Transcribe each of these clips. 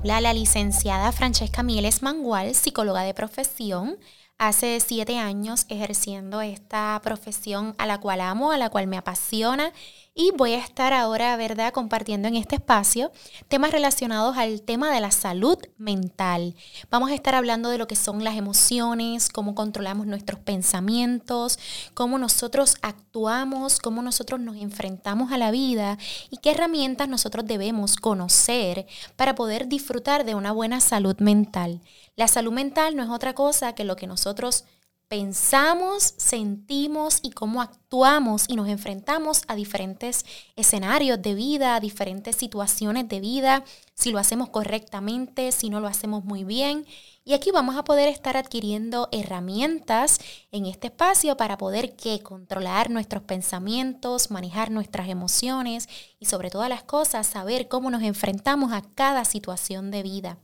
habla la licenciada Francesca Mieles Mangual, psicóloga de profesión. Hace 7 años ejerciendo esta profesión a la cual amo, a la cual me apasiona, y voy a estar ahora, ¿verdad?, compartiendo en este espacio temas relacionados al tema de la salud mental. Vamos a estar hablando de lo que son las emociones, cómo controlamos nuestros pensamientos, cómo nosotros actuamos, cómo nosotros nos enfrentamos a la vida y qué herramientas nosotros debemos conocer para poder disfrutar de una buena salud mental. La salud mental no es otra cosa que lo que nosotros pensamos, sentimos y cómo actuamos y nos enfrentamos a diferentes escenarios de vida, a diferentes situaciones de vida, si lo hacemos correctamente, si no lo hacemos muy bien. Y aquí vamos a poder estar adquiriendo herramientas en este espacio para poder controlar nuestros pensamientos, manejar nuestras emociones y sobre todas las cosas saber cómo nos enfrentamos a cada situación de vida.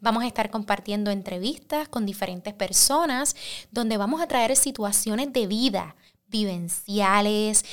Vamos a estar compartiendo entrevistas con diferentes personas donde vamos a traer situaciones de vida vivenciales,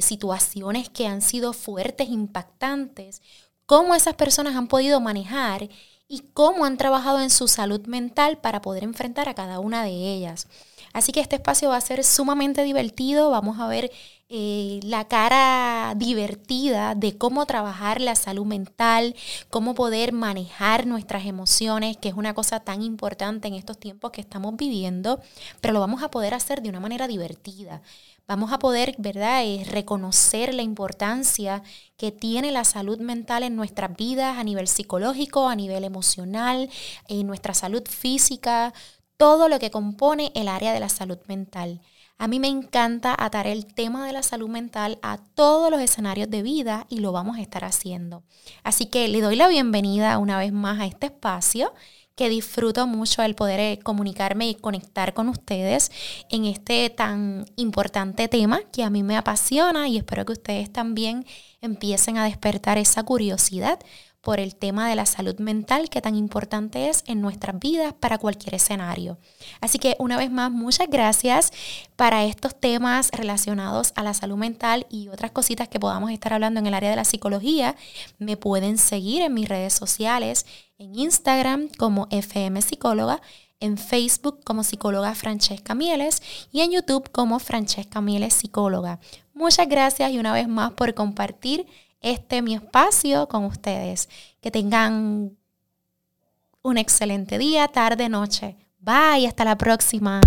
situaciones que han sido fuertes, impactantes, cómo esas personas han podido manejar y cómo han trabajado en su salud mental para poder enfrentar a cada una de ellas. Así que este espacio va a ser sumamente divertido. Vamos a ver la cara divertida de cómo trabajar la salud mental, cómo poder manejar nuestras emociones, que es una cosa tan importante en estos tiempos que estamos viviendo, pero lo vamos a poder hacer de una manera divertida. Vamos a poder, ¿verdad?, reconocer la importancia que tiene la salud mental en nuestras vidas a nivel psicológico, a nivel emocional, en nuestra salud física, todo lo que compone el área de la salud mental. A mí me encanta atar el tema de la salud mental a todos los escenarios de vida y lo vamos a estar haciendo. Así que le doy la bienvenida una vez más a este espacio, que disfruto mucho el poder comunicarme y conectar con ustedes en este tan importante tema que a mí me apasiona, y espero que ustedes también empiecen a despertar esa curiosidad por el tema de la salud mental, que tan importante es en nuestras vidas para cualquier escenario. Así que una vez más, muchas gracias para estos temas relacionados a la salud mental y otras cositas que podamos estar hablando en el área de la psicología. Me pueden seguir en mis redes sociales, en Instagram como FM Psicóloga, en Facebook como psicóloga Francesca Mieles y en YouTube como Francesca Mieles Psicóloga. Muchas gracias y una vez más por compartir mi espacio con ustedes. Que tengan un excelente día, tarde, noche. Bye, hasta la próxima.